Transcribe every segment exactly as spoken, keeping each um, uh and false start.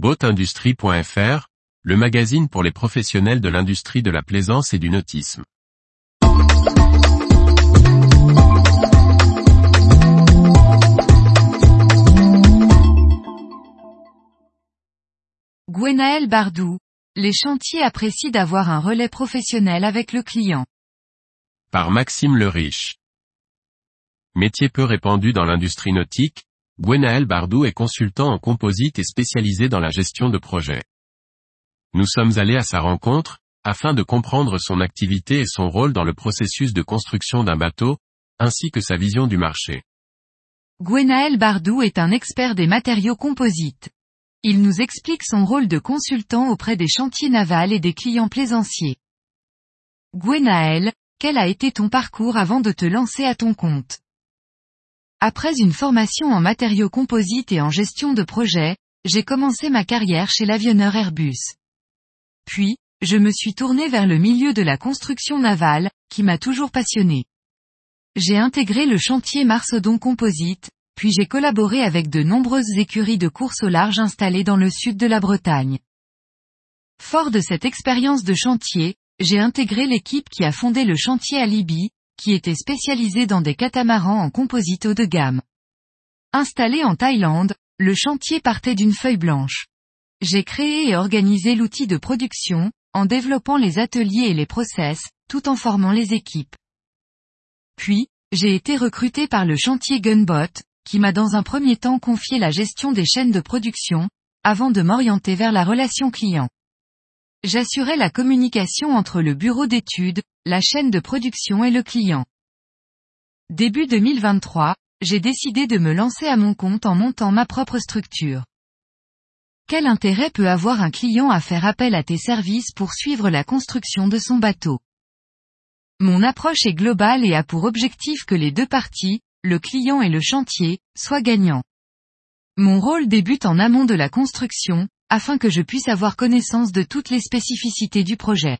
BoatIndustrie point F R, le magazine pour les professionnels de l'industrie de la plaisance et du nautisme. Gwenaël Bardou, les chantiers apprécient d'avoir un relais professionnel avec le client. Par Maxime Leriche. Métier peu répandu dans l'industrie nautique, Gwenaël Bardou est consultant en composite et spécialisé dans la gestion de projets. Nous sommes allés à sa rencontre, afin de comprendre son activité et son rôle dans le processus de construction d'un bateau, ainsi que sa vision du marché. Gwenaël Bardou est un expert des matériaux composites. Il nous explique son rôle de consultant auprès des chantiers navals et des clients plaisanciers. Gwenaël, quel a été ton parcours avant de te lancer à ton compte? Après une formation en matériaux composites et en gestion de projet, j'ai commencé ma carrière chez l'avionneur Airbus. Puis, je me suis tourné vers le milieu de la construction navale, qui m'a toujours passionné. J'ai intégré le chantier Marsaudon Composite, puis j'ai collaboré avec de nombreuses écuries de course au large installées dans le sud de la Bretagne. Fort de cette expérience de chantier, j'ai intégré l'équipe qui a fondé le chantier Alibi, qui était spécialisé dans des catamarans en composite haut de gamme. Installé en Thaïlande, le chantier partait d'une feuille blanche. J'ai créé et organisé l'outil de production, en développant les ateliers et les process, tout en formant les équipes. Puis, j'ai été recruté par le chantier GunBot, qui m'a dans un premier temps confié la gestion des chaînes de production, avant de m'orienter vers la relation client. J'assurais la communication entre le bureau d'études, la chaîne de production et le client. Début deux mille vingt-trois, j'ai décidé de me lancer à mon compte en montant ma propre structure. Quel intérêt peut avoir un client à faire appel à tes services pour suivre la construction de son bateau? Mon approche est globale et a pour objectif que les deux parties, le client et le chantier, soient gagnants. Mon rôle débute en amont de la construction, afin que je puisse avoir connaissance de toutes les spécificités du projet.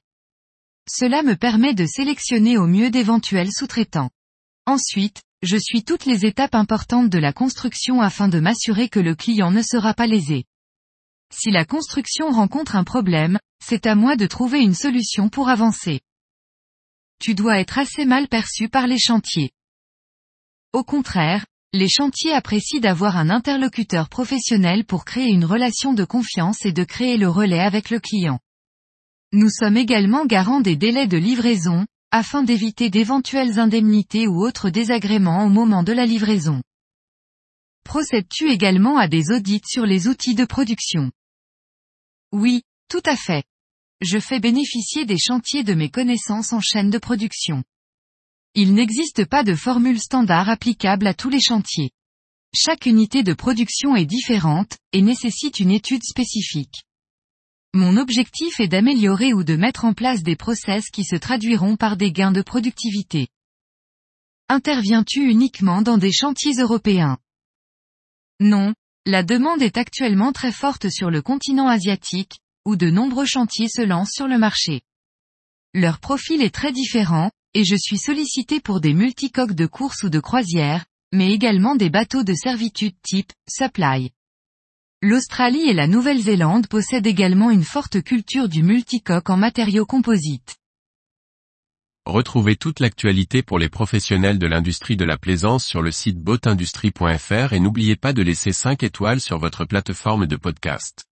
Cela me permet de sélectionner au mieux d'éventuels sous-traitants. Ensuite, je suis toutes les étapes importantes de la construction afin de m'assurer que le client ne sera pas lésé. Si la construction rencontre un problème, c'est à moi de trouver une solution pour avancer. Tu dois être assez mal perçu par les chantiers. Au contraire, les chantiers apprécient d'avoir un interlocuteur professionnel pour créer une relation de confiance et de créer le relais avec le client. Nous sommes également garants des délais de livraison, afin d'éviter d'éventuelles indemnités ou autres désagréments au moment de la livraison. Procèdes-tu également à des audits sur les outils de production? Oui, tout à fait. Je fais bénéficier des chantiers de mes connaissances en chaîne de production. Il n'existe pas de formule standard applicable à tous les chantiers. Chaque unité de production est différente, et nécessite une étude spécifique. Mon objectif est d'améliorer ou de mettre en place des process qui se traduiront par des gains de productivité. Interviens-tu uniquement dans des chantiers européens? Non, la demande est actuellement très forte sur le continent asiatique, où de nombreux chantiers se lancent sur le marché. Leur profil est très différent, et je suis sollicité pour des multicoques de course ou de croisière, mais également des bateaux de servitude type supply. L'Australie et la Nouvelle-Zélande possèdent également une forte culture du multicoque en matériaux composites. Retrouvez toute l'actualité pour les professionnels de l'industrie de la plaisance sur le site boat industrie point F R et n'oubliez pas de laisser cinq étoiles sur votre plateforme de podcast.